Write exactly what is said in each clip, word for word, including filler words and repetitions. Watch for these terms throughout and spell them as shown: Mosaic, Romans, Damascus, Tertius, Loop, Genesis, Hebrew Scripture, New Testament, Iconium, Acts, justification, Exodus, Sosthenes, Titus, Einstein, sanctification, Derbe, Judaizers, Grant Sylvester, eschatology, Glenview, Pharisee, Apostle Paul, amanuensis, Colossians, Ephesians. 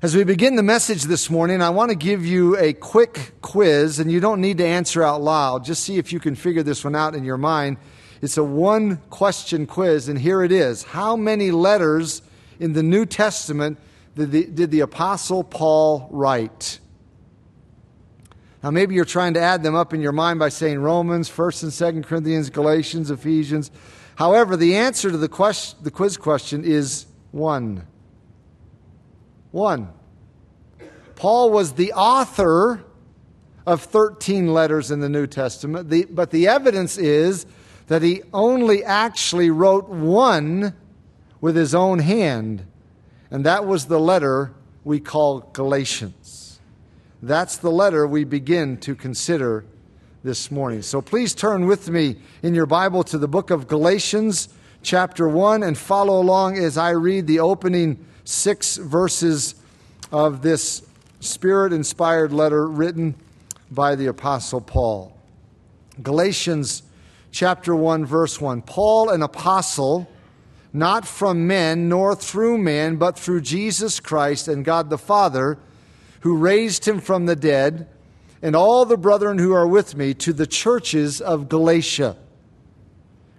As we begin the message this morning, I want to give you a quick quiz, and you don't need to answer out loud. Just see if you can figure this one out in your mind. It's a one-question quiz, and here it is. How many letters in the New Testament did the, did the Apostle Paul write? Now, maybe you're trying to add them up in your mind by saying Romans, First and Second Corinthians, Galatians, Ephesians. However, the answer to the, question, the quiz question is one. One. Paul was the author of thirteen letters in the New Testament, the, but the evidence is that he only actually wrote one with his own hand, and that was the letter we call Galatians. That's the letter we begin to consider this morning. So please turn with me in your Bible to the book of Galatians, chapter one, and follow along as I read the opening six verses of this Spirit-inspired letter written by the Apostle Paul. Galatians chapter one, verse one. Paul, an apostle, not from men nor through man, but through Jesus Christ and God the Father, who raised him from the dead, and all the brethren who are with me, to the churches of Galatia.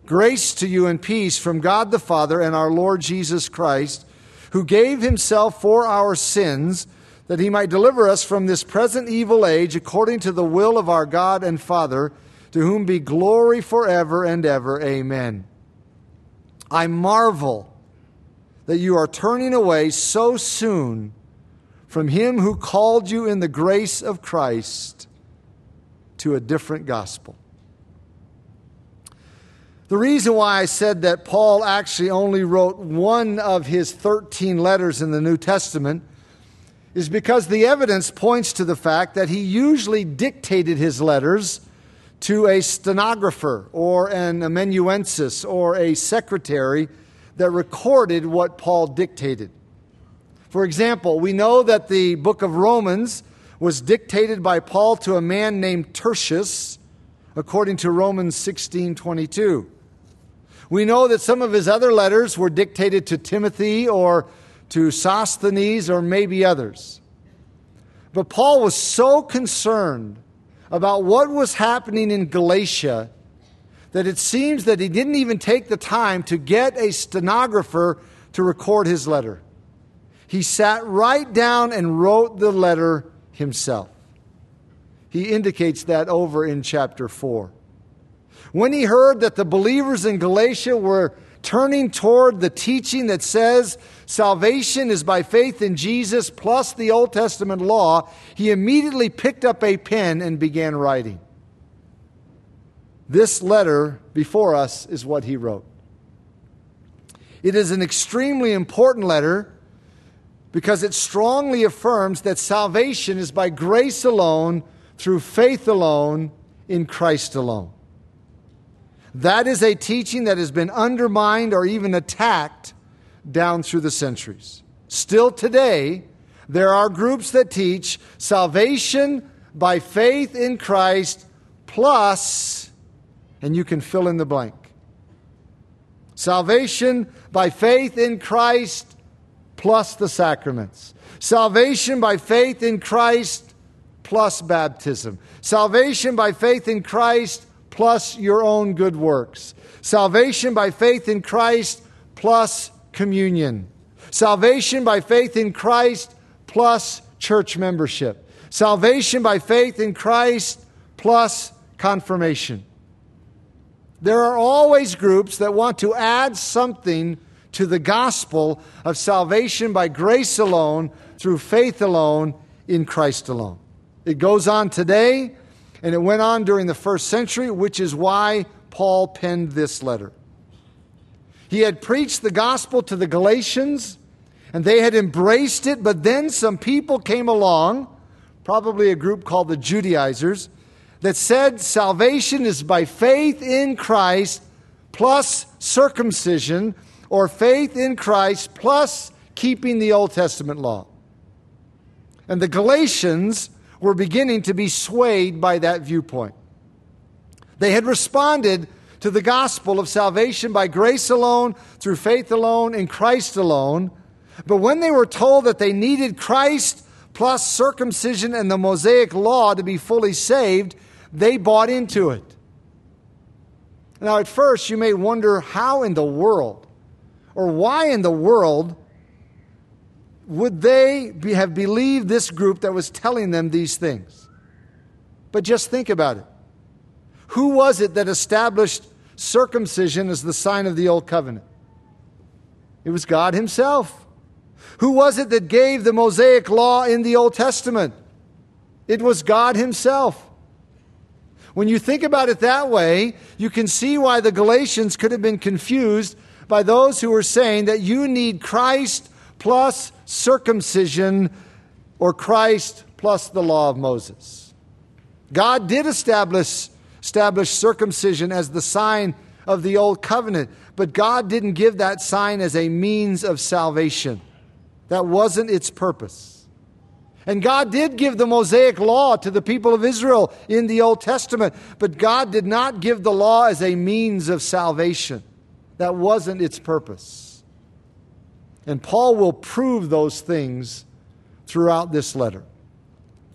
Grace to you and peace from God the Father and our Lord Jesus Christ, who gave himself for our sins, that he might deliver us from this present evil age, according to the will of our God and Father, to whom be glory forever and ever. Amen. I marvel that you are turning away so soon from him who called you in the grace of Christ to a different gospel. The reason why I said that Paul actually only wrote one of his thirteen letters in the New Testament is because the evidence points to the fact that he usually dictated his letters to a stenographer or an amanuensis or a secretary that recorded what Paul dictated. For example, we know that the book of Romans was dictated by Paul to a man named Tertius, according to Romans sixteen twenty-two. We know that some of his other letters were dictated to Timothy or to Sosthenes or maybe others. But Paul was so concerned about what was happening in Galatia that it seems that he didn't even take the time to get a stenographer to record his letter. He sat right down and wrote the letter himself. He indicates that over in chapter four. When he heard that the believers in Galatia were turning toward the teaching that says salvation is by faith in Jesus plus the Old Testament law, he immediately picked up a pen and began writing. This letter before us is what he wrote. It is an extremely important letter because it strongly affirms that salvation is by grace alone, through faith alone, in Christ alone. That is a teaching that has been undermined or even attacked down through the centuries. Still today, there are groups that teach salvation by faith in Christ plus, and you can fill in the blank. Salvation by faith in Christ plus the sacraments. Salvation by faith in Christ plus baptism. Salvation by faith in Christ plus your own good works. Salvation by faith in Christ plus communion. Salvation by faith in Christ plus church membership. Salvation by faith in Christ plus confirmation. There are always groups that want to add something to the gospel of salvation by grace alone, through faith alone, in Christ alone. It goes on today, and it went on during the first century, which is why Paul penned this letter. He had preached the gospel to the Galatians, and they had embraced it, but then some people came along, probably a group called the Judaizers, that said salvation is by faith in Christ plus circumcision, or faith in Christ plus keeping the Old Testament law. And the Galatians were beginning to be swayed by that viewpoint. They had responded to the gospel of salvation by grace alone, through faith alone, in Christ alone, But when they were told that they needed Christ plus circumcision and the Mosaic law to be fully saved, they bought into it. Now, at first, you may wonder how in the world or why in the world would they be, have believed this group that was telling them these things? But just think about it. Who was it that established circumcision as the sign of the old covenant? It was God himself. Who was it that gave the Mosaic law in the Old Testament? It was God himself. When you think about it that way, you can see why the Galatians could have been confused by those who were saying that you need Christ plus circumcision or Christ plus the law of Moses. God did establish, establish circumcision as the sign of the old covenant, but God didn't give that sign as a means of salvation. That wasn't its purpose. And God did give the Mosaic law to the people of Israel in the Old Testament, but God did not give the law as a means of salvation. That wasn't its purpose. And Paul will prove those things throughout this letter.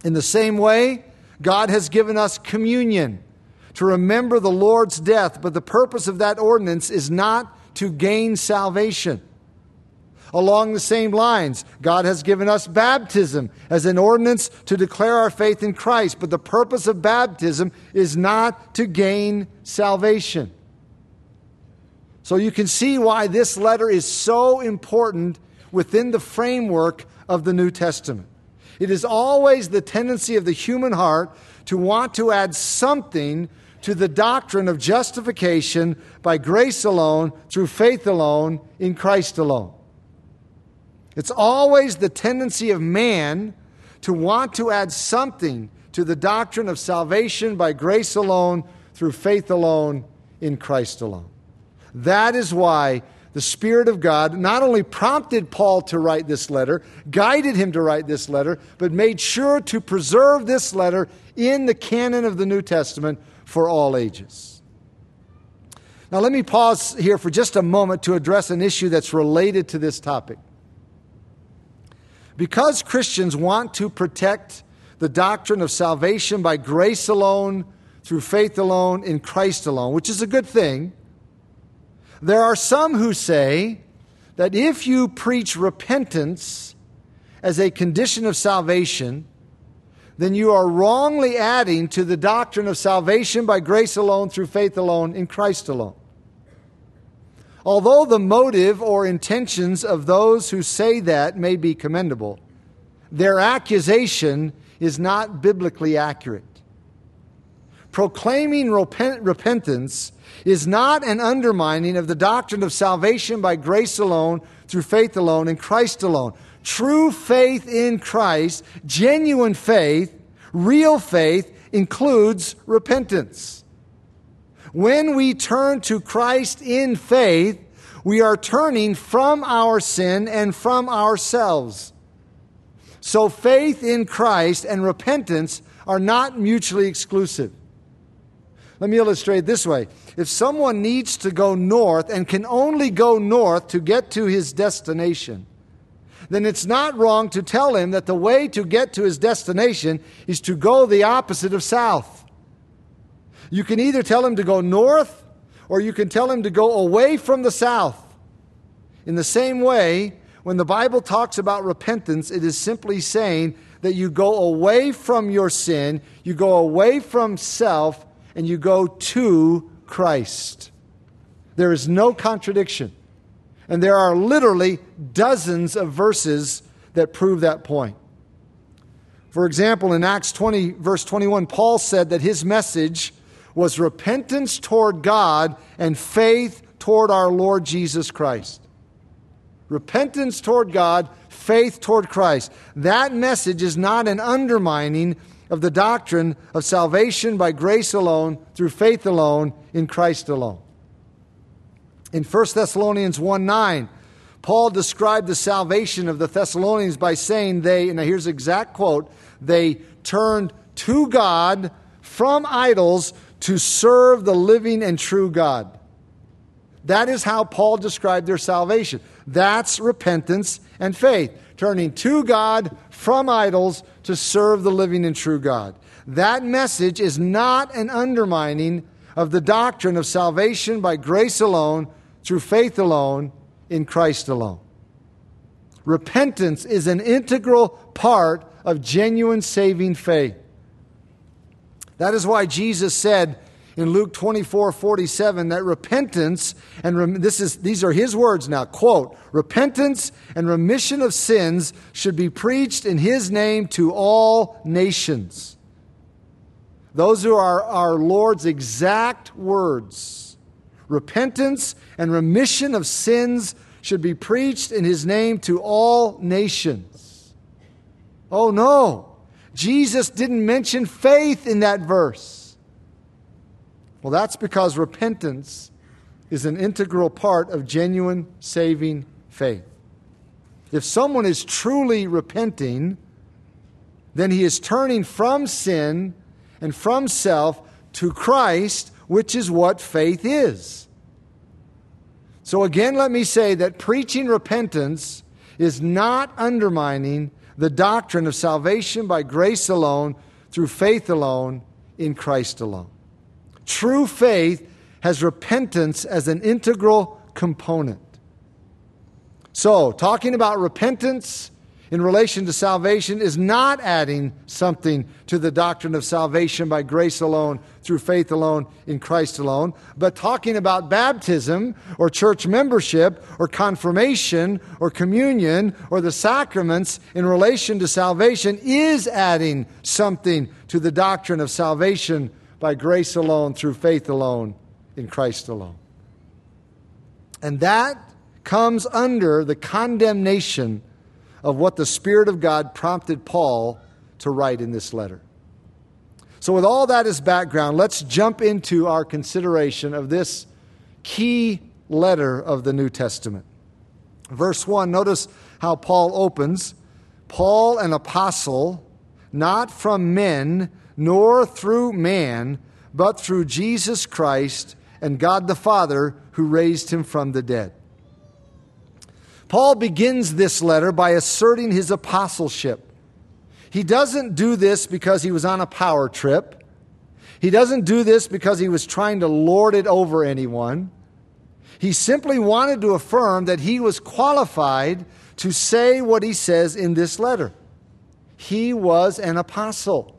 In the same way, God has given us communion to remember the Lord's death, but the purpose of that ordinance is not to gain salvation. Along the same lines, God has given us baptism as an ordinance to declare our faith in Christ, but the purpose of baptism is not to gain salvation. So you can see why this letter is so important within the framework of the New Testament. It is always the tendency of the human heart to want to add something to the doctrine of justification by grace alone, through faith alone, in Christ alone. It's always the tendency of man to want to add something to the doctrine of salvation by grace alone, through faith alone, in Christ alone. That is why the Spirit of God not only prompted Paul to write this letter, guided him to write this letter, but made sure to preserve this letter in the canon of the New Testament for all ages. Now let me pause here for just a moment to address an issue that's related to this topic. Because Christians want to protect the doctrine of salvation by grace alone, through faith alone, in Christ alone, which is a good thing, there are some who say that if you preach repentance as a condition of salvation, then you are wrongly adding to the doctrine of salvation by grace alone, through faith alone, in Christ alone. Although the motive or intentions of those who say that may be commendable, their accusation is not biblically accurate. Proclaiming repent- repentance is not an undermining of the doctrine of salvation by grace alone, through faith alone, in Christ alone. True faith in Christ, genuine faith, real faith, includes repentance. When we turn to Christ in faith, we are turning from our sin and from ourselves. So faith in Christ and repentance are not mutually exclusive. Let me illustrate this way. If someone needs to go north and can only go north to get to his destination, then it's not wrong to tell him that the way to get to his destination is to go the opposite of south. You can either tell him to go north, or you can tell him to go away from the south. In the same way, when the Bible talks about repentance, it is simply saying that you go away from your sin, you go away from self, and you go to Christ. There is no contradiction. And there are literally dozens of verses that prove that point. For example, in Acts twenty, verse twenty-one, Paul said that his message was repentance toward God and faith toward our Lord Jesus Christ. Repentance toward God, faith toward Christ. That message is not an undermining of the doctrine of salvation by grace alone, through faith alone, in Christ alone. In First Thessalonians one nine, Paul described the salvation of the Thessalonians by saying they, and here's the exact quote, they turned to God from idols to serve the living and true God. That is how Paul described their salvation. That's repentance and faith. Turning to God from idols to serve the living and true God. That message is not an undermining of the doctrine of salvation by grace alone, through faith alone, in Christ alone. Repentance is an integral part of genuine saving faith. That is why Jesus said in Luke twenty-four forty-seven that repentance and rem- this is these are his words now, quote, repentance and remission of sins should be preached in his name to all nations. Those who are our Lord's exact words. Repentance and remission of sins should be preached in his name to all nations. Oh no, Jesus didn't mention faith in that verse. Well, that's because repentance is an integral part of genuine saving faith. If someone is truly repenting, then he is turning from sin and from self to Christ, which is what faith is. So again, let me say that preaching repentance is not undermining the doctrine of salvation by grace alone, through faith alone, in Christ alone. True faith has repentance as an integral component. So, talking about repentance in relation to salvation is not adding something to the doctrine of salvation by grace alone, through faith alone, in Christ alone. But talking about baptism or church membership or confirmation or communion or the sacraments in relation to salvation is adding something to the doctrine of salvation by grace alone, through faith alone, in Christ alone. And that comes under the condemnation of what the Spirit of God prompted Paul to write in this letter. So with all that as background, let's jump into our consideration of this key letter of the New Testament. Verse one, notice how Paul opens. Paul, an apostle, not from men, nor through man, but through Jesus Christ and God the Father, who raised him from the dead. Paul begins this letter by asserting his apostleship. He doesn't do this because he was on a power trip. He doesn't do this because he was trying to lord it over anyone. He simply wanted to affirm that he was qualified to say what he says in this letter. He was an apostle.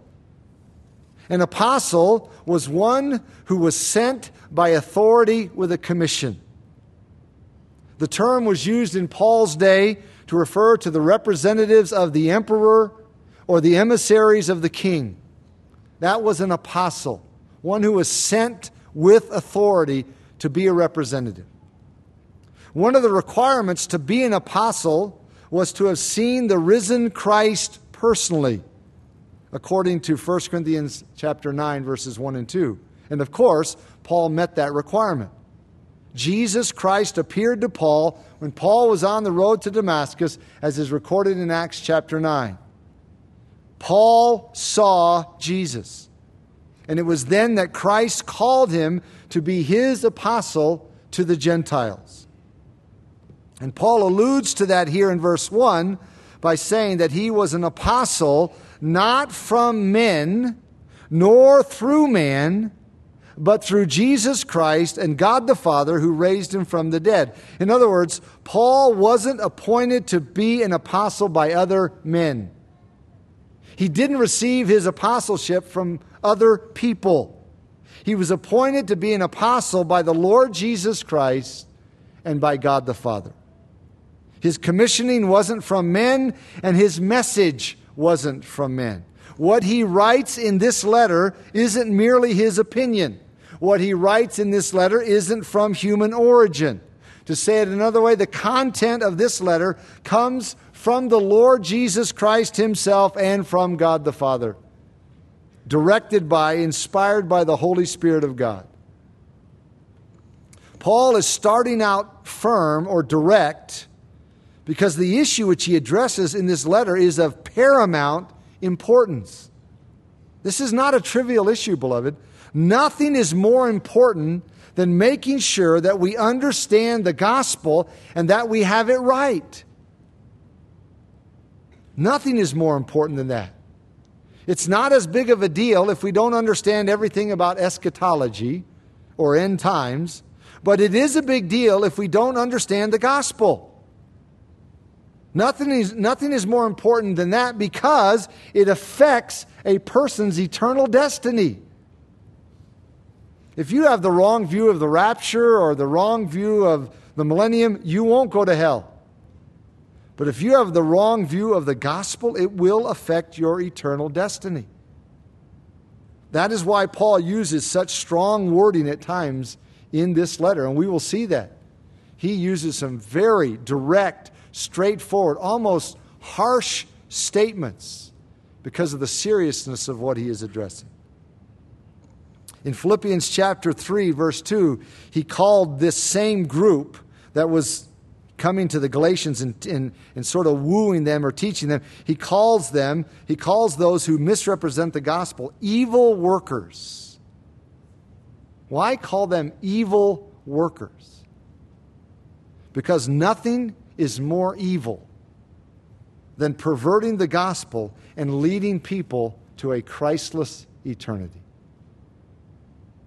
An apostle was one who was sent by authority with a commission. The term was used in Paul's day to refer to the representatives of the emperor or the emissaries of the king. That was an apostle, one who was sent with authority to be a representative. One of the requirements to be an apostle was to have seen the risen Christ personally, according to First Corinthians chapter nine, verses one and two. And of course, Paul met that requirement. Jesus Christ appeared to Paul when Paul was on the road to Damascus, as is recorded in Acts chapter nine. Paul saw Jesus. And it was then that Christ called him to be his apostle to the Gentiles. And Paul alludes to that here in verse one by saying that he was an apostle not from men nor through man, but through Jesus Christ and God the Father, who raised him from the dead. In other words, Paul wasn't appointed to be an apostle by other men. He didn't receive his apostleship from other people. He was appointed to be an apostle by the Lord Jesus Christ and by God the Father. His commissioning wasn't from men, and his message wasn't from men. What he writes in this letter isn't merely his opinion. What he writes in this letter isn't from human origin. To say it another way, the content of this letter comes from the Lord Jesus Christ himself and from God the Father, directed by, inspired by the Holy Spirit of God. Paul is starting out firm or direct because the issue which he addresses in this letter is of paramount importance. This is not a trivial issue, beloved. Nothing is more important than making sure that we understand the gospel and that we have it right. Nothing is more important than that. It's not as big of a deal if we don't understand everything about eschatology or end times, but it is a big deal if we don't understand the gospel. Nothing is, nothing is more important than that, because it affects a person's eternal destiny. If you have the wrong view of the rapture or the wrong view of the millennium, you won't go to hell. But if you have the wrong view of the gospel, it will affect your eternal destiny. That is why Paul uses such strong wording at times in this letter, and we will see that. He uses some very direct, straightforward, almost harsh statements because of the seriousness of what he is addressing. In Philippians chapter three, verse two, he called this same group that was coming to the Galatians and, and, and sort of wooing them or teaching them, he calls them, he calls those who misrepresent the gospel evil workers. Why call them evil workers? Because nothing is more evil than perverting the gospel and leading people to a Christless eternity.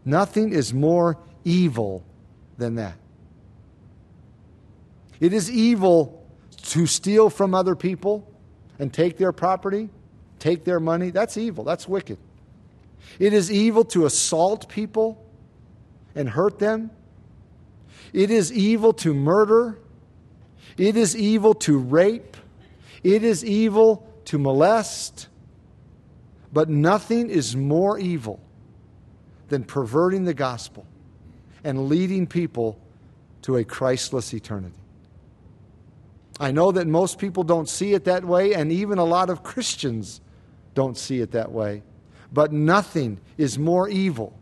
Nothing is more evil than that. It is evil to steal from other people and take their property, take their money. That's evil. That's wicked. It is evil to assault people and hurt them. It is evil to murder. It is evil to rape. It is evil to molest. But nothing is more evil than perverting the gospel and leading people to a Christless eternity. I know that most people don't see it that way, and even a lot of Christians don't see it that way. But nothing is more evil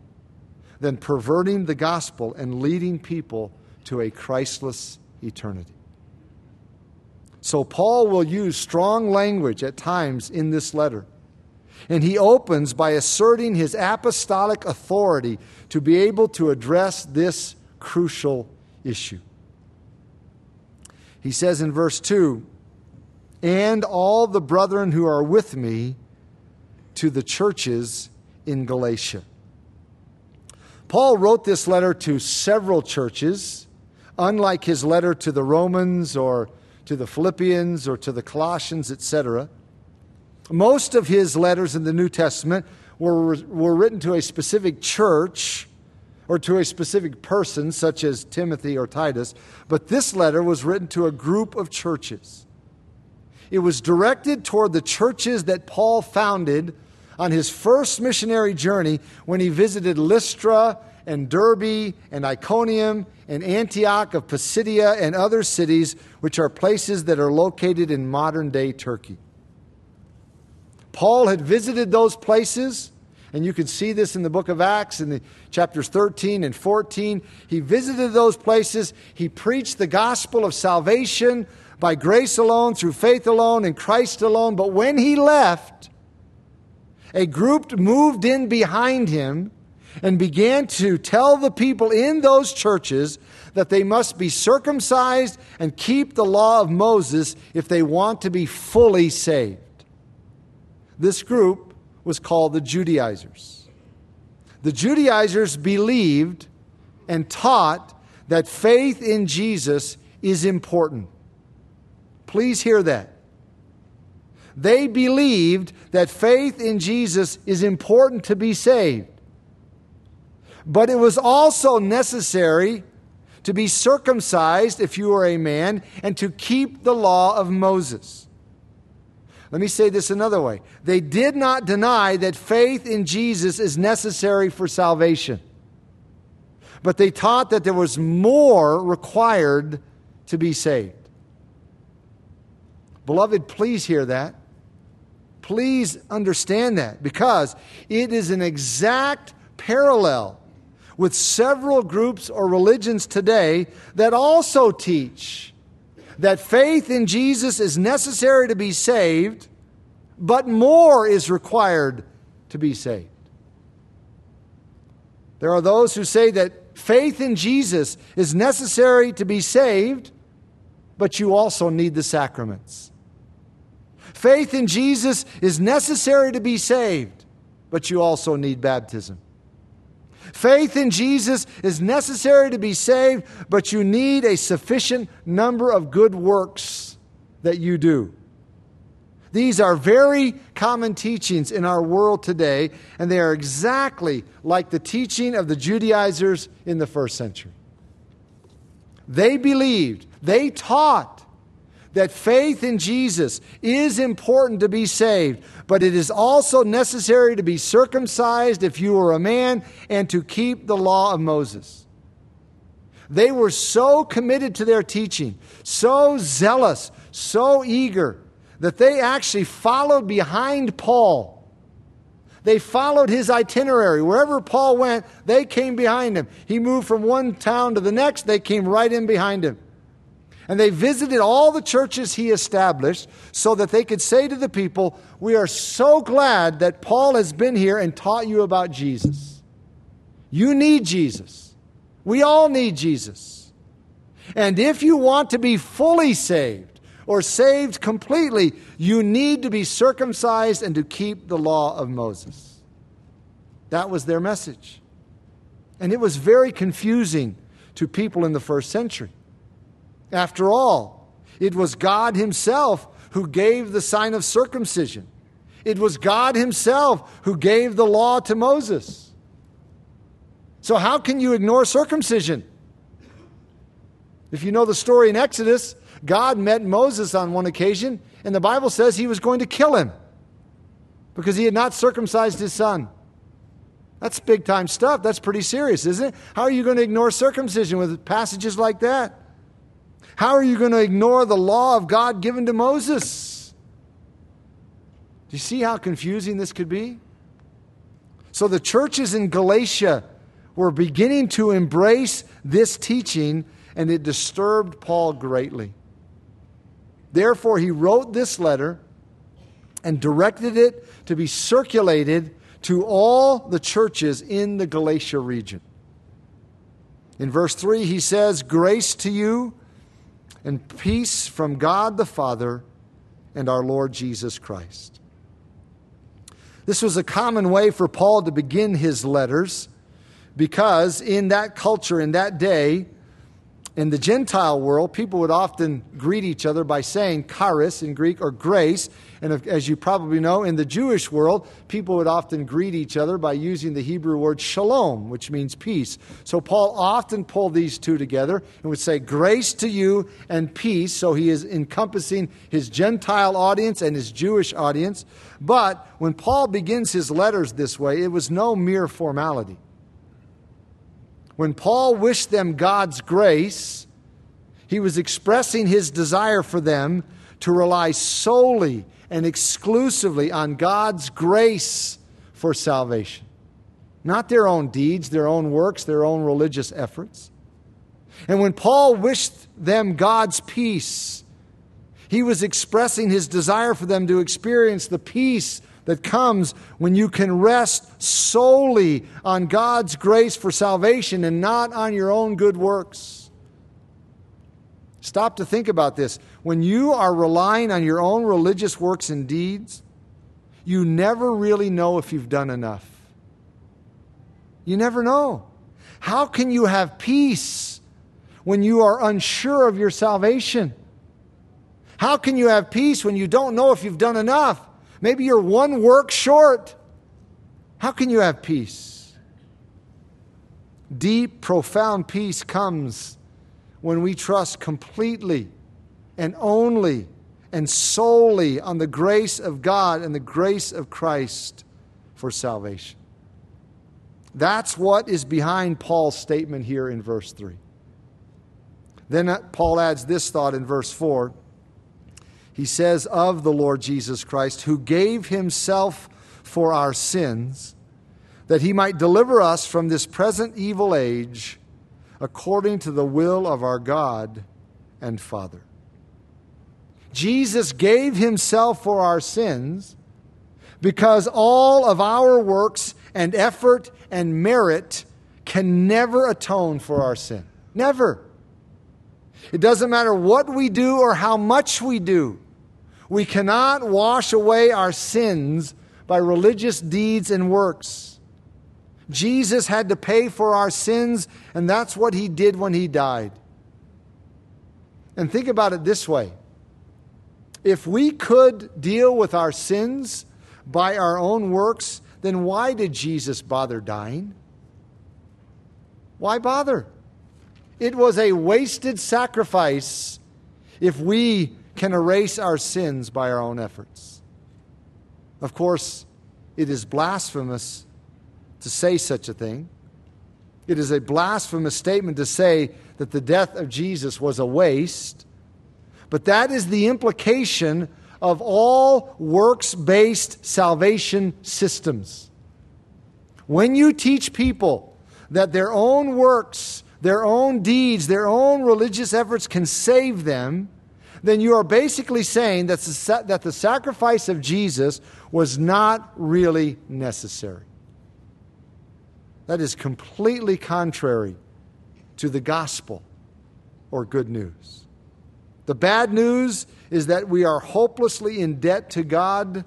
than perverting the gospel and leading people to a Christless eternity. So Paul will use strong language at times in this letter. And he opens by asserting his apostolic authority to be able to address this crucial issue. He says in verse two, "And all the brethren who are with me to the churches in Galatia." Paul wrote this letter to several churches, unlike his letter to the Romans or to the Philippians or to the Colossians, et cetera. Most of his letters in the New Testament were, were written to a specific church or to a specific person, such as Timothy or Titus, but this letter was written to a group of churches. It was directed toward the churches that Paul founded on his first missionary journey when he visited Lystra and Derbe and Iconium and Antioch of Pisidia and other cities, which are places that are located in modern-day Turkey. Paul had visited those places, and you can see this in the book of Acts in the chapters thirteen and fourteen. He visited those places. He preached the gospel of salvation by grace alone, through faith alone, in Christ alone. But when he left, a group moved in behind him and began to tell the people in those churches that they must be circumcised and keep the law of Moses if they want to be fully saved. This group was called the Judaizers. The Judaizers believed and taught that faith in Jesus is important. Please hear that. They believed that faith in Jesus is important to be saved. But it was also necessary to be circumcised if you were a man and to keep the law of Moses. Let me say this another way. They did not deny that faith in Jesus is necessary for salvation. But they taught that there was more required to be saved. Beloved, please hear that. Please understand that, because it is an exact parallel with several groups or religions today that also teach that faith in Jesus is necessary to be saved, but more is required to be saved. There are those who say that Faith in Jesus is necessary to be saved, but you also need the sacraments. Faith in Jesus is necessary to be saved, but you also need baptism. Faith in Jesus is necessary to be saved, but you need a sufficient number of good works that you do. These are very common teachings in our world today, and they are exactly like the teaching of the Judaizers in the first century. They believed, they taught that faith in Jesus is important to be saved, but it is also necessary to be circumcised if you were a man and to keep the law of Moses. They were so committed to their teaching, so zealous, so eager, that they actually followed behind Paul. They followed his itinerary. Wherever Paul went, they came behind him. He moved from one town to the next. They came right in behind him. And they visited all the churches he established so that they could say to the people, "We are so glad that Paul has been here and taught you about Jesus. You need Jesus. We all need Jesus. And if you want to be fully saved, or saved completely, you need to be circumcised and to keep the law of Moses." That was their message. And it was very confusing to people in the first century. After all, it was God Himself who gave the sign of circumcision. It was God Himself who gave the law to Moses. So how can you ignore circumcision? If you know the story in Exodus, God met Moses on one occasion, and the Bible says he was going to kill him because he had not circumcised his son. That's big-time stuff. That's pretty serious, isn't it? How are you going to ignore circumcision with passages like that? How are you going to ignore the law of God given to Moses? Do you see how confusing this could be? So the churches in Galatia were beginning to embrace this teaching, and it disturbed Paul greatly. Therefore, he wrote this letter and directed it to be circulated to all the churches in the Galatia region. In verse three, he says, "Grace to you and peace from God the Father and our Lord Jesus Christ." This was a common way for Paul to begin his letters, because in that culture, in that day, in the Gentile world, people would often greet each other by saying charis in Greek, or grace. And if, as you probably know, in the Jewish world, people would often greet each other by using the Hebrew word shalom, which means peace. So Paul often pulled these two together and would say grace to you and peace. So he is encompassing his Gentile audience and his Jewish audience. But when Paul begins his letters this way, it was no mere formality. When Paul wished them God's grace, he was expressing his desire for them to rely solely and exclusively on God's grace for salvation. Not their own deeds, their own works, their own religious efforts. And when Paul wished them God's peace, he was expressing his desire for them to experience the peace that comes when you can rest solely on God's grace for salvation and not on your own good works. Stop to think about this. When you are relying on your own religious works and deeds, you never really know if you've done enough. You never know. How can you have peace when you are unsure of your salvation? How can you have peace when you don't know if you've done enough? Maybe you're one work short. How can you have peace? Deep, profound peace comes when we trust completely and only and solely on the grace of God and the grace of Christ for salvation. That's what is behind Paul's statement here in verse three. Then Paul adds this thought in verse four. He says, "Of the Lord Jesus Christ, who gave himself for our sins, that he might deliver us from this present evil age, according to the will of our God and Father." Jesus gave himself for our sins because all of our works and effort and merit can never atone for our sin. Never. It doesn't matter what we do or how much we do. We cannot wash away our sins by religious deeds and works. Jesus had to pay for our sins, and that's what he did when he died. And think about it this way. If we could deal with our sins by our own works, then why did Jesus bother dying? Why bother? It was a wasted sacrifice if we can erase our sins by our own efforts. Of course, it is blasphemous to say such a thing. It is a blasphemous statement to say that the death of Jesus was a waste. But that is the implication of all works-based salvation systems. When you teach people that their own works, their own deeds, their own religious efforts can save them, then you are basically saying that the sacrifice of Jesus was not really necessary. That is completely contrary to the gospel or good news. The bad news is that we are hopelessly in debt to God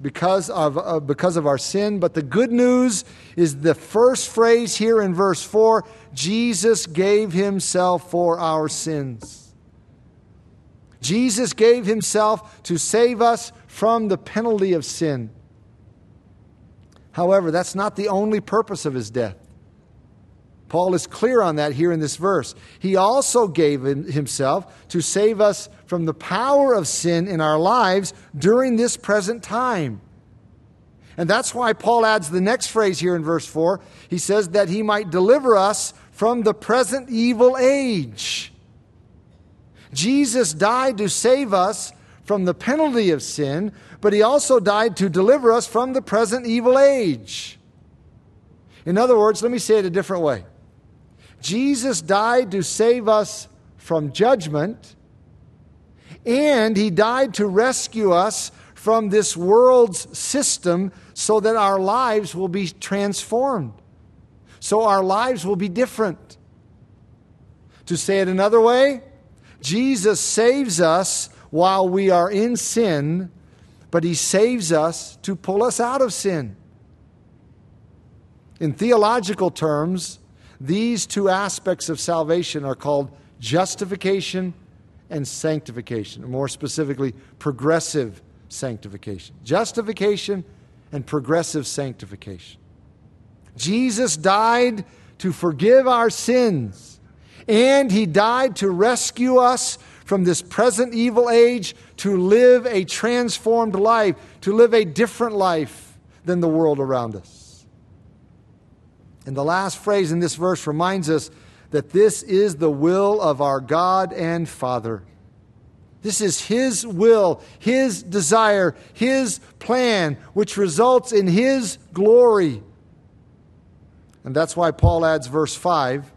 because of, uh, because of our sin. But the good news is the first phrase here in verse four, Jesus gave himself for our sins. Jesus gave himself to save us from the penalty of sin. However, that's not the only purpose of his death. Paul is clear on that here in this verse. He also gave himself to save us from the power of sin in our lives during this present time. And that's why Paul adds the next phrase here in verse four. He says that he might deliver us from the present evil age. Jesus died to save us from the penalty of sin, but he also died to deliver us from the present evil age. In other words, let me say it a different way. Jesus died to save us from judgment, and he died to rescue us from this world's system so that our lives will be transformed, so our lives will be different. To say it another way, Jesus saves us while we are in sin, but he saves us to pull us out of sin. In theological terms, these two aspects of salvation are called justification and sanctification, or more specifically, progressive sanctification. Justification and progressive sanctification. Jesus died to forgive our sins, and he died to rescue us from this present evil age to live a transformed life, to live a different life than the world around us. And the last phrase in this verse reminds us that this is the will of our God and Father. This is his will, his desire, his plan, which results in his glory. And that's why Paul adds verse five.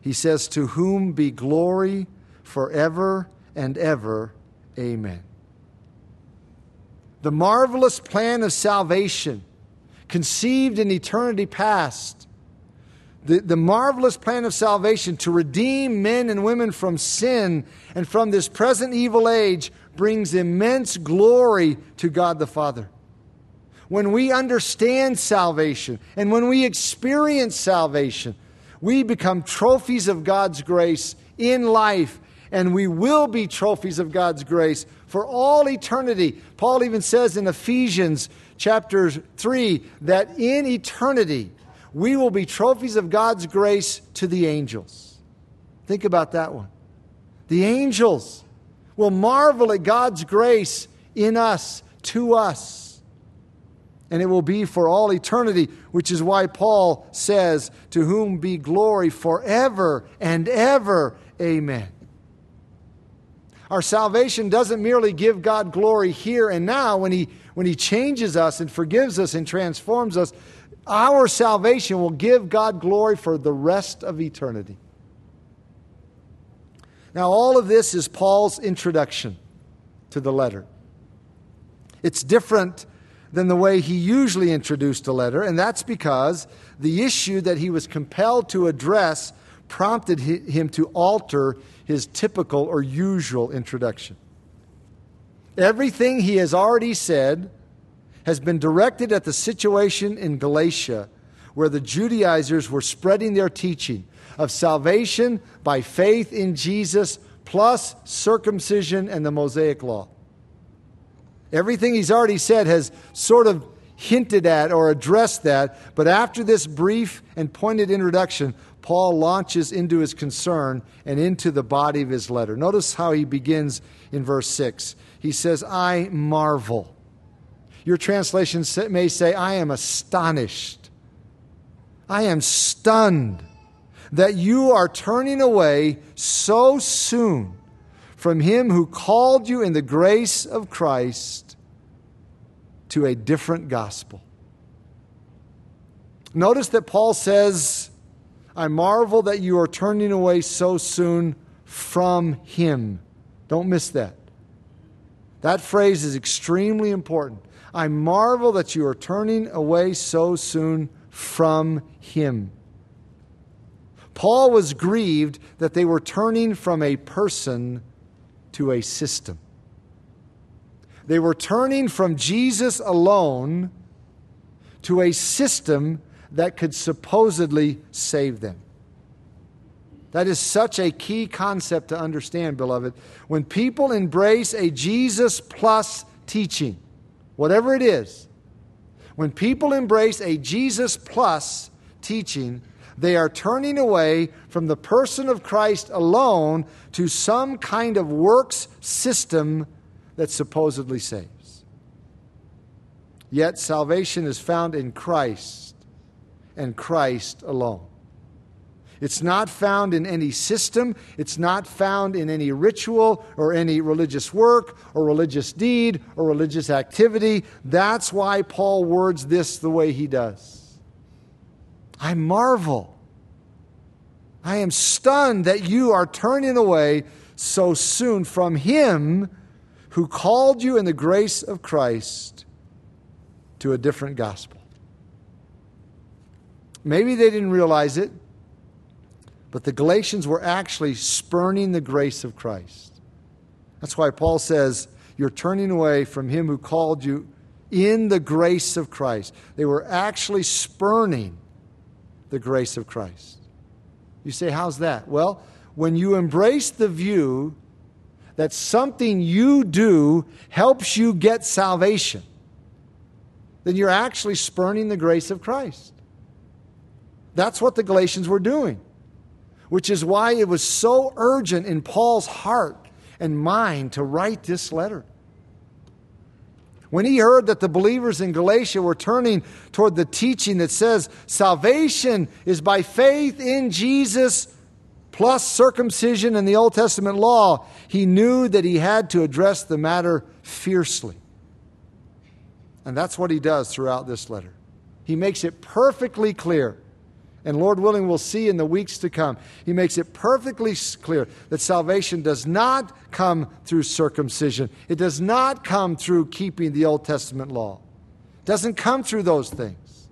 He says, "To whom be glory forever and ever. Amen." The marvelous plan of salvation conceived in eternity past, the, the marvelous plan of salvation to redeem men and women from sin and from this present evil age brings immense glory to God the Father. When we understand salvation and when we experience salvation, we become trophies of God's grace in life, and we will be trophies of God's grace for all eternity. Paul even says in Ephesians chapter three that in eternity we will be trophies of God's grace to the angels. Think about that one. The angels will marvel at God's grace in us, to us. And it will be for all eternity, which is why Paul says, "To whom be glory forever and ever. Amen." Our salvation doesn't merely give God glory here and now when he, when he changes us and forgives us and transforms us. Our salvation will give God glory for the rest of eternity. Now, all of this is Paul's introduction to the letter. It's different than the way he usually introduced a letter, and that's because the issue that he was compelled to address prompted him to alter his typical or usual introduction. Everything he has already said has been directed at the situation in Galatia, where the Judaizers were spreading their teaching of salvation by faith in Jesus plus circumcision and the Mosaic law. Everything he's already said has sort of hinted at or addressed that, but after this brief and pointed introduction, Paul launches into his concern and into the body of his letter. Notice how he begins in verse six. He says, "I marvel." Your translation may say, "I am astonished. I am stunned that you are turning away so soon from him who called you in the grace of Christ to a different gospel." Notice that Paul says, "I marvel that you are turning away so soon from him." Don't miss that. That phrase is extremely important. "I marvel that you are turning away so soon from him." Paul was grieved that they were turning from a person to a system. They were turning from Jesus alone to a system that could supposedly save them. That is such a key concept to understand, beloved. When people embrace a Jesus plus teaching, whatever it is, when people embrace a Jesus plus teaching, they are turning away from the person of Christ alone to some kind of works system that supposedly saves. Yet salvation is found in Christ and Christ alone. It's not found in any system. It's not found in any ritual or any religious work or religious deed or religious activity. That's why Paul words this the way he does. "I marvel. I am stunned that you are turning away so soon from him who called you in the grace of Christ to a different gospel." Maybe they didn't realize it, but the Galatians were actually spurning the grace of Christ. That's why Paul says, "You're turning away from him who called you in the grace of Christ." They were actually spurning the grace of Christ. You say, "How's that?" Well, when you embrace the view that something you do helps you get salvation, then you're actually spurning the grace of Christ. That's what the Galatians were doing, which is why it was so urgent in Paul's heart and mind to write this letter. When he heard that the believers in Galatia were turning toward the teaching that says salvation is by faith in Jesus plus circumcision and the Old Testament law, he knew that he had to address the matter fiercely. And that's what he does throughout this letter. He makes it perfectly clear. And Lord willing, we'll see in the weeks to come. He makes it perfectly clear that salvation does not come through circumcision. It does not come through keeping the Old Testament law. It doesn't come through those things.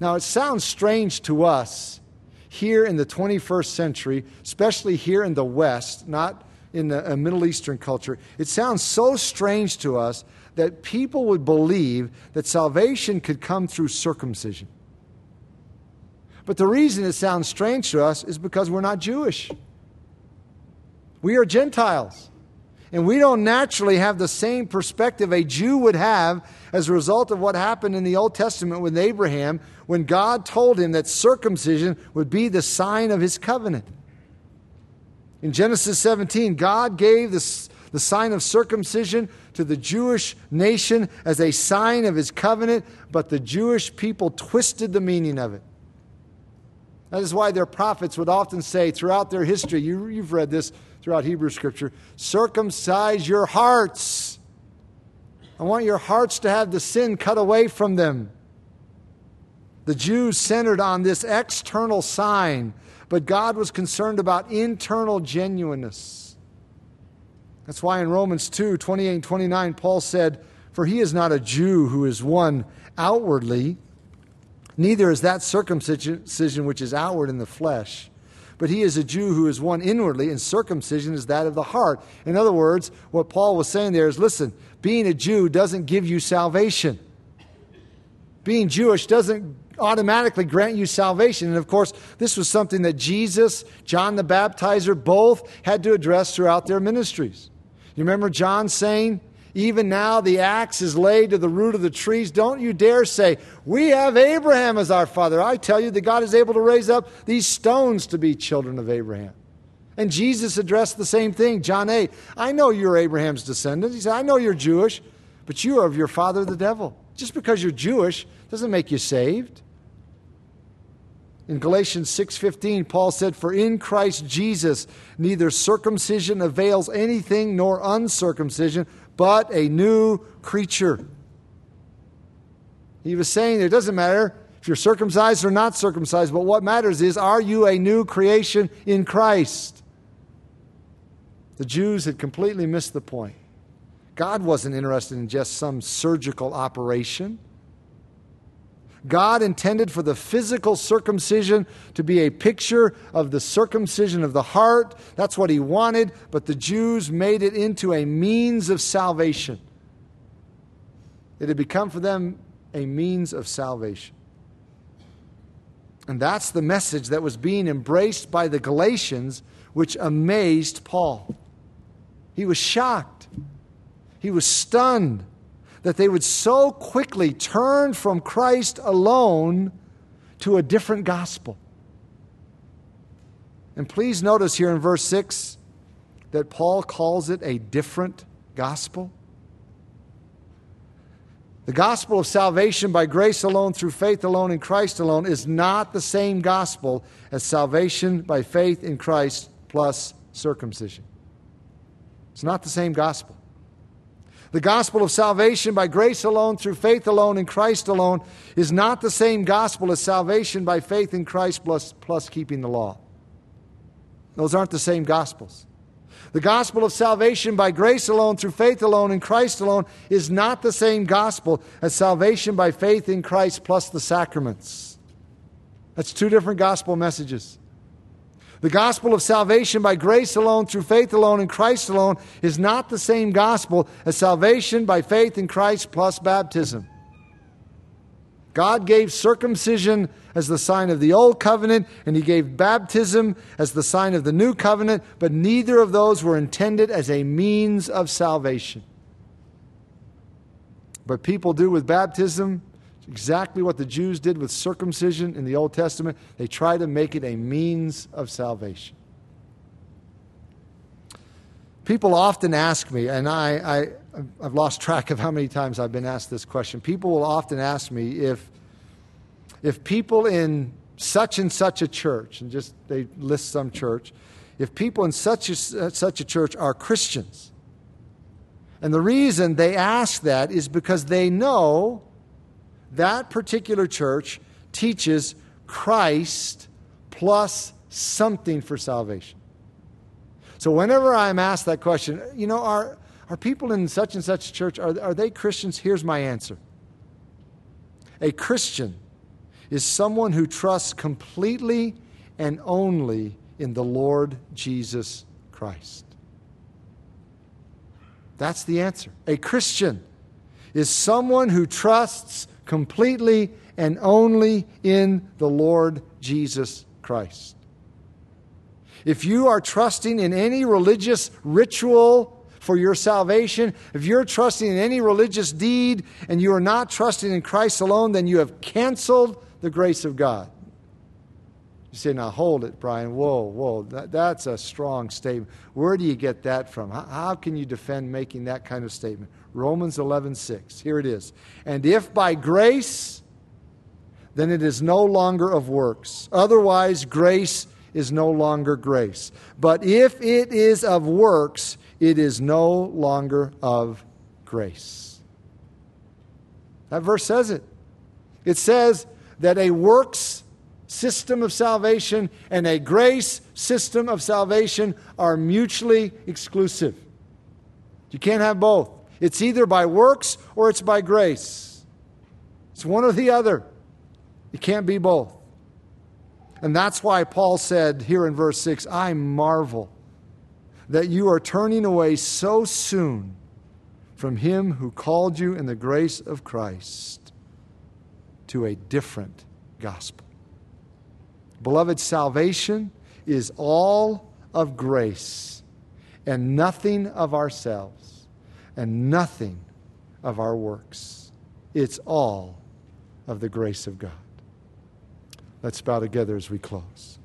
Now, it sounds strange to us here in the twenty-first century, especially here in the West, not in the Middle Eastern culture. It sounds so strange to us that people would believe that salvation could come through circumcision. But the reason it sounds strange to us is because we're not Jewish. We are Gentiles. And we don't naturally have the same perspective a Jew would have as a result of what happened in the Old Testament with Abraham, when God told him that circumcision would be the sign of his covenant. In Genesis seventeen, God gave the, the sign of circumcision to the Jewish nation as a sign of his covenant, but the Jewish people twisted the meaning of it. That is why their prophets would often say throughout their history, you, you've read this throughout Hebrew Scripture, "Circumcise your hearts. I want your hearts to have the sin cut away from them." The Jews centered on this external sign, but God was concerned about internal genuineness. That's why in Romans two, twenty-eight and twenty-nine, Paul said, For he is not a Jew who is one outwardly, neither is that circumcision which is outward in the flesh. But he is a Jew who is one inwardly, and circumcision is that of the heart. In other words, what Paul was saying there is, listen, being a Jew doesn't give you salvation. Being Jewish doesn't automatically grant you salvation. And of course, this was something that Jesus, John the Baptizer, both had to address throughout their ministries. You remember John saying, even now the axe is laid to the root of the trees. Don't you dare say, we have Abraham as our father. I tell you that God is able to raise up these stones to be children of Abraham. And Jesus addressed the same thing, John eight. I know you're Abraham's descendants. He said, I know you're Jewish, but you are of your father the devil. Just because you're Jewish doesn't make you saved. In Galatians six fifteen, Paul said, for in Christ Jesus neither circumcision avails anything nor uncircumcision, but a new creature. He was saying it doesn't matter if you're circumcised or not circumcised, but what matters is, are you a new creation in Christ? The Jews had completely missed the point. God wasn't interested in just some surgical operation. God intended for the physical circumcision to be a picture of the circumcision of the heart. That's what he wanted, but the Jews made it into a means of salvation. It had become for them a means of salvation. And that's the message that was being embraced by the Galatians, which amazed Paul. He was shocked. He was stunned that they would so quickly turn from Christ alone to a different gospel. And please notice here in verse six that Paul calls it a different gospel. The gospel of salvation by grace alone, through faith alone, in Christ alone, is not the same gospel as salvation by faith in Christ plus circumcision. It's not the same gospel. The gospel of salvation by grace alone, through faith alone, in Christ alone, is not the same gospel as salvation by faith in Christ plus, plus keeping the law. Those aren't the same gospels. The gospel of salvation by grace alone, through faith alone, in Christ alone, is not the same gospel as salvation by faith in Christ plus the sacraments. That's two different gospel messages. The gospel of salvation by grace alone, through faith alone, in Christ alone, is not the same gospel as salvation by faith in Christ plus baptism. God gave circumcision as the sign of the old covenant, and he gave baptism as the sign of the new covenant, but neither of those were intended as a means of salvation. But people do with baptism exactly what the Jews did with circumcision in the Old Testament. They try to make it a means of salvation. People often ask me, and I, I, I've lost track of how many times I've been asked this question. People will often ask me if, if people in such and such a church, and just they list some church, if people in such a, such a church are Christians. And the reason they ask that is because they know that particular church teaches Christ plus something for salvation. So whenever I'm asked that question, you know, are, are people in such and such church, are, are they Christians? Here's my answer. A Christian is someone who trusts completely and only in the Lord Jesus Christ. That's the answer. A Christian is someone who trusts completely and only in the Lord Jesus Christ. If you are trusting in any religious ritual for your salvation, if you're trusting in any religious deed and you are not trusting in Christ alone, then you have canceled the grace of God. You say, now hold it, Brian. Whoa, whoa, that, that's a strong statement. Where do you get that from? How, how can you defend making that kind of statement? Romans eleven six. Here it is. And if by grace, then it is no longer of works. Otherwise, grace is no longer grace. But if it is of works, it is no longer of grace. That verse says it. It says that a works system of salvation and a grace system of salvation are mutually exclusive. You can't have both. It's either by works or it's by grace. It's one or the other. It can't be both. And that's why Paul said here in verse six, I marvel that you are turning away so soon from him who called you in the grace of Christ to a different gospel. Beloved, salvation is all of grace and nothing of ourselves and nothing of our works. It's all of the grace of God. Let's bow together as we close.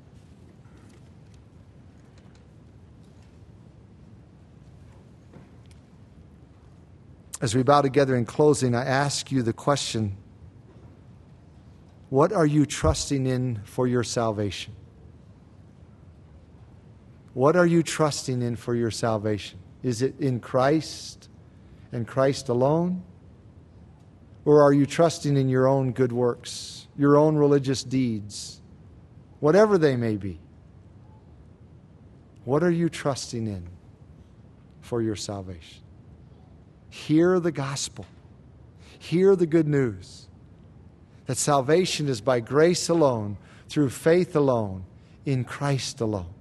As we bow together in closing, I ask you the question, what are you trusting in for your salvation? What are you trusting in for your salvation? Is it in Christ and Christ alone? Or are you trusting in your own good works? Your own religious deeds, whatever they may be. What are you trusting in for your salvation? Hear the gospel. Hear the good news that salvation is by grace alone, through faith alone, in Christ alone.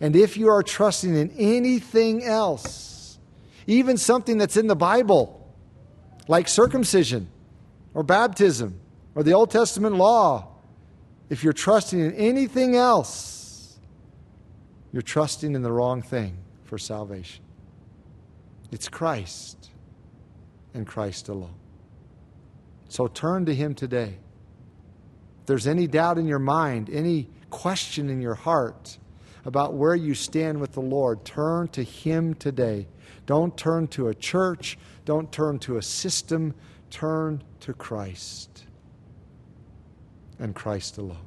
And if you are trusting in anything else, even something that's in the Bible, like circumcision or baptism, or the Old Testament law, if you're trusting in anything else, you're trusting in the wrong thing for salvation. It's Christ and Christ alone. So turn to Him today. If there's any doubt in your mind, any question in your heart about where you stand with the Lord, turn to Him today. Don't turn to a church. Don't turn to a system. Turn to Christ and Christ alone.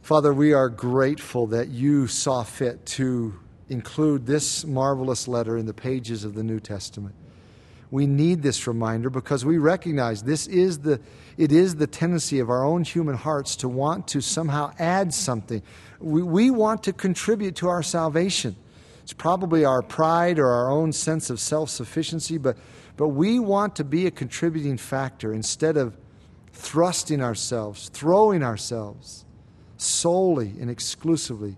Father, we are grateful that you saw fit to include this marvelous letter in the pages of the New Testament. We need this reminder because we recognize this is the it is the tendency of our own human hearts to want to somehow add something. We, we want to contribute to our salvation. It's probably our pride or our own sense of self-sufficiency, but, but we want to be a contributing factor instead of thrusting ourselves, throwing ourselves solely and exclusively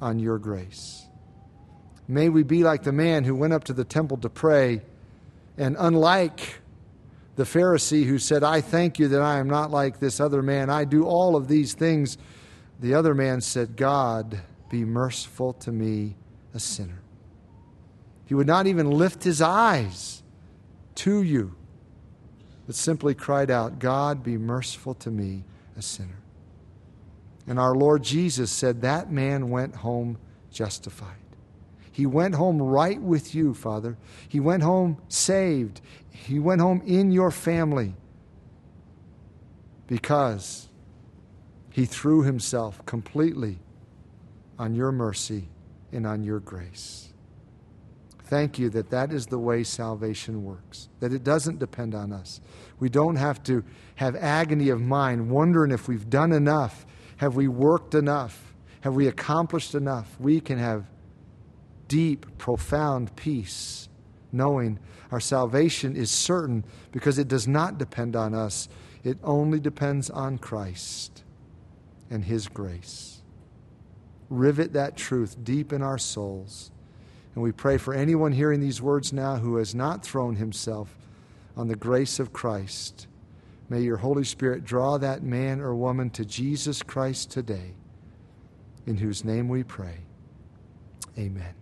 on your grace. May we be like the man who went up to the temple to pray, and unlike the Pharisee who said, I thank you that I am not like this other man. I do all of these things. The other man said, God, be merciful to me, a sinner. He would not even lift his eyes to you, but simply cried out, God, be merciful to me, a sinner. And our Lord Jesus said, that man went home justified. He went home right with you, Father. He went home saved. He went home in your family because he threw himself completely on your mercy and on your grace. Thank you that that is the way salvation works, that it doesn't depend on us. We don't have to have agony of mind, wondering if we've done enough, have we worked enough, have we accomplished enough. We can have deep, profound peace, knowing our salvation is certain because it does not depend on us. It only depends on Christ and His grace. Rivet that truth deep in our souls. And we pray for anyone hearing these words now who has not thrown himself on the grace of Christ. May your Holy Spirit draw that man or woman to Jesus Christ today, in whose name we pray. Amen.